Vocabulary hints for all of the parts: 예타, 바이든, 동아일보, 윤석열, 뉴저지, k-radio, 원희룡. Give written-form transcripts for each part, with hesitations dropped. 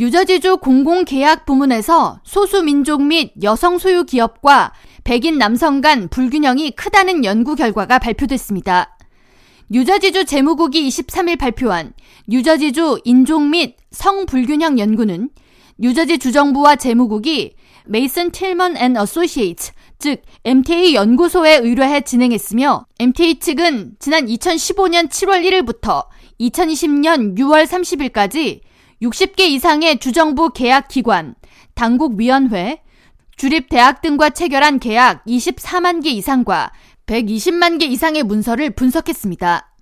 뉴저지주 공공계약 부문에서 소수민족 및 여성 소유 기업과 백인 남성 간 불균형이 크다는 연구 결과가 발표됐습니다. 뉴저지주 재무국이 23일 발표한 뉴저지주 인종 및 성불균형 연구는 뉴저지 주정부와 재무국이 Mason Tilman and Associates, 즉 MTA 연구소에 의뢰해 진행했으며 MTA 측은 지난 2015년 7월 1일부터 2020년 6월 30일까지 60개 이상의 주정부 계약기관, 당국위원회, 주립대학 등과 체결한 계약 24만 개 이상과 120만 개 이상의 문서를 분석했습니다.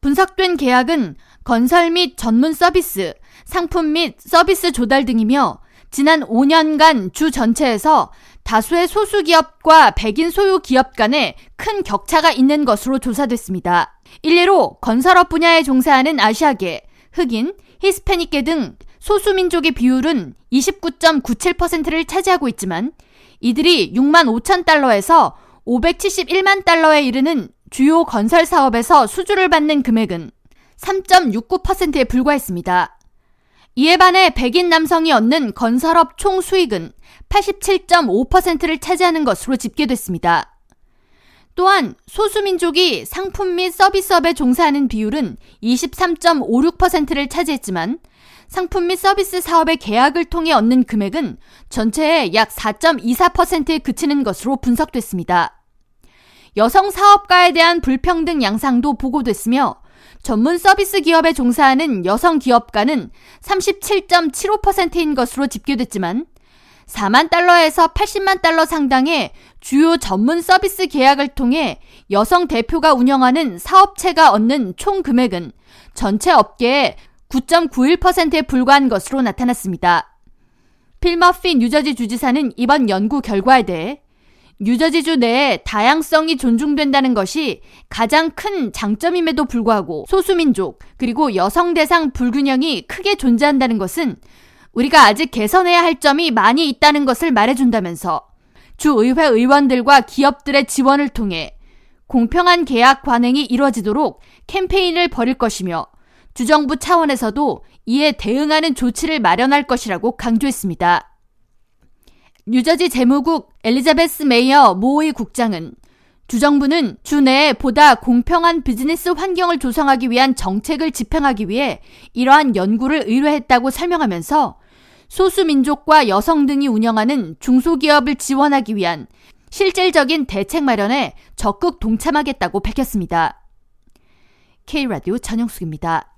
분석된 계약은 건설 및 전문 서비스, 상품 및 서비스 조달 등이며 지난 5년간 주 전체에서 다수의 소수기업과 백인 소유기업 간에 큰 격차가 있는 것으로 조사됐습니다. 일례로 건설업 분야에 종사하는 아시아계, 흑인, 히스패닉계 등 소수민족의 비율은 29.97%를 차지하고 있지만 이들이 65,000달러에서 571만 달러에 이르는 주요 건설 사업에서 수주를 받는 금액은 3.69%에 불과했습니다. 이에 반해 백인 남성이 얻는 건설업 총 수익은 87.5%를 차지하는 것으로 집계됐습니다. 또한 소수민족이 상품 및 서비스업에 종사하는 비율은 23.56%를 차지했지만 상품 및 서비스 사업의 계약을 통해 얻는 금액은 전체의 약 4.24%에 그치는 것으로 분석됐습니다. 여성 사업가에 대한 불평등 양상도 보고됐으며 전문 서비스 기업에 종사하는 여성 기업가는 37.75%인 것으로 집계됐지만 4만 달러에서 80만 달러 상당의 주요 전문 서비스 계약을 통해 여성 대표가 운영하는 사업체가 얻는 총 금액은 전체 업계의 9.91%에 불과한 것으로 나타났습니다. 필 머피 뉴저지 주지사는 이번 연구 결과에 대해 뉴저지주 내에 다양성이 존중된다는 것이 가장 큰 장점임에도 불구하고 소수민족 그리고 여성 대상 불균형이 크게 존재한다는 것은 우리가 아직 개선해야 할 점이 많이 있다는 것을 말해준다면서 주의회 의원들과 기업들의 지원을 통해 공평한 계약 관행이 이뤄지도록 캠페인을 벌일 것이며 주정부 차원에서도 이에 대응하는 조치를 마련할 것이라고 강조했습니다. 뉴저지 재무국 엘리자베스 메이어 모의 국장은 주정부는 주내에 보다 공평한 비즈니스 환경을 조성하기 위한 정책을 집행하기 위해 이러한 연구를 의뢰했다고 설명하면서 소수민족과 여성 등이 운영하는 중소기업을 지원하기 위한 실질적인 대책 마련에 적극 동참하겠다고 밝혔습니다. K라디오 전영숙입니다.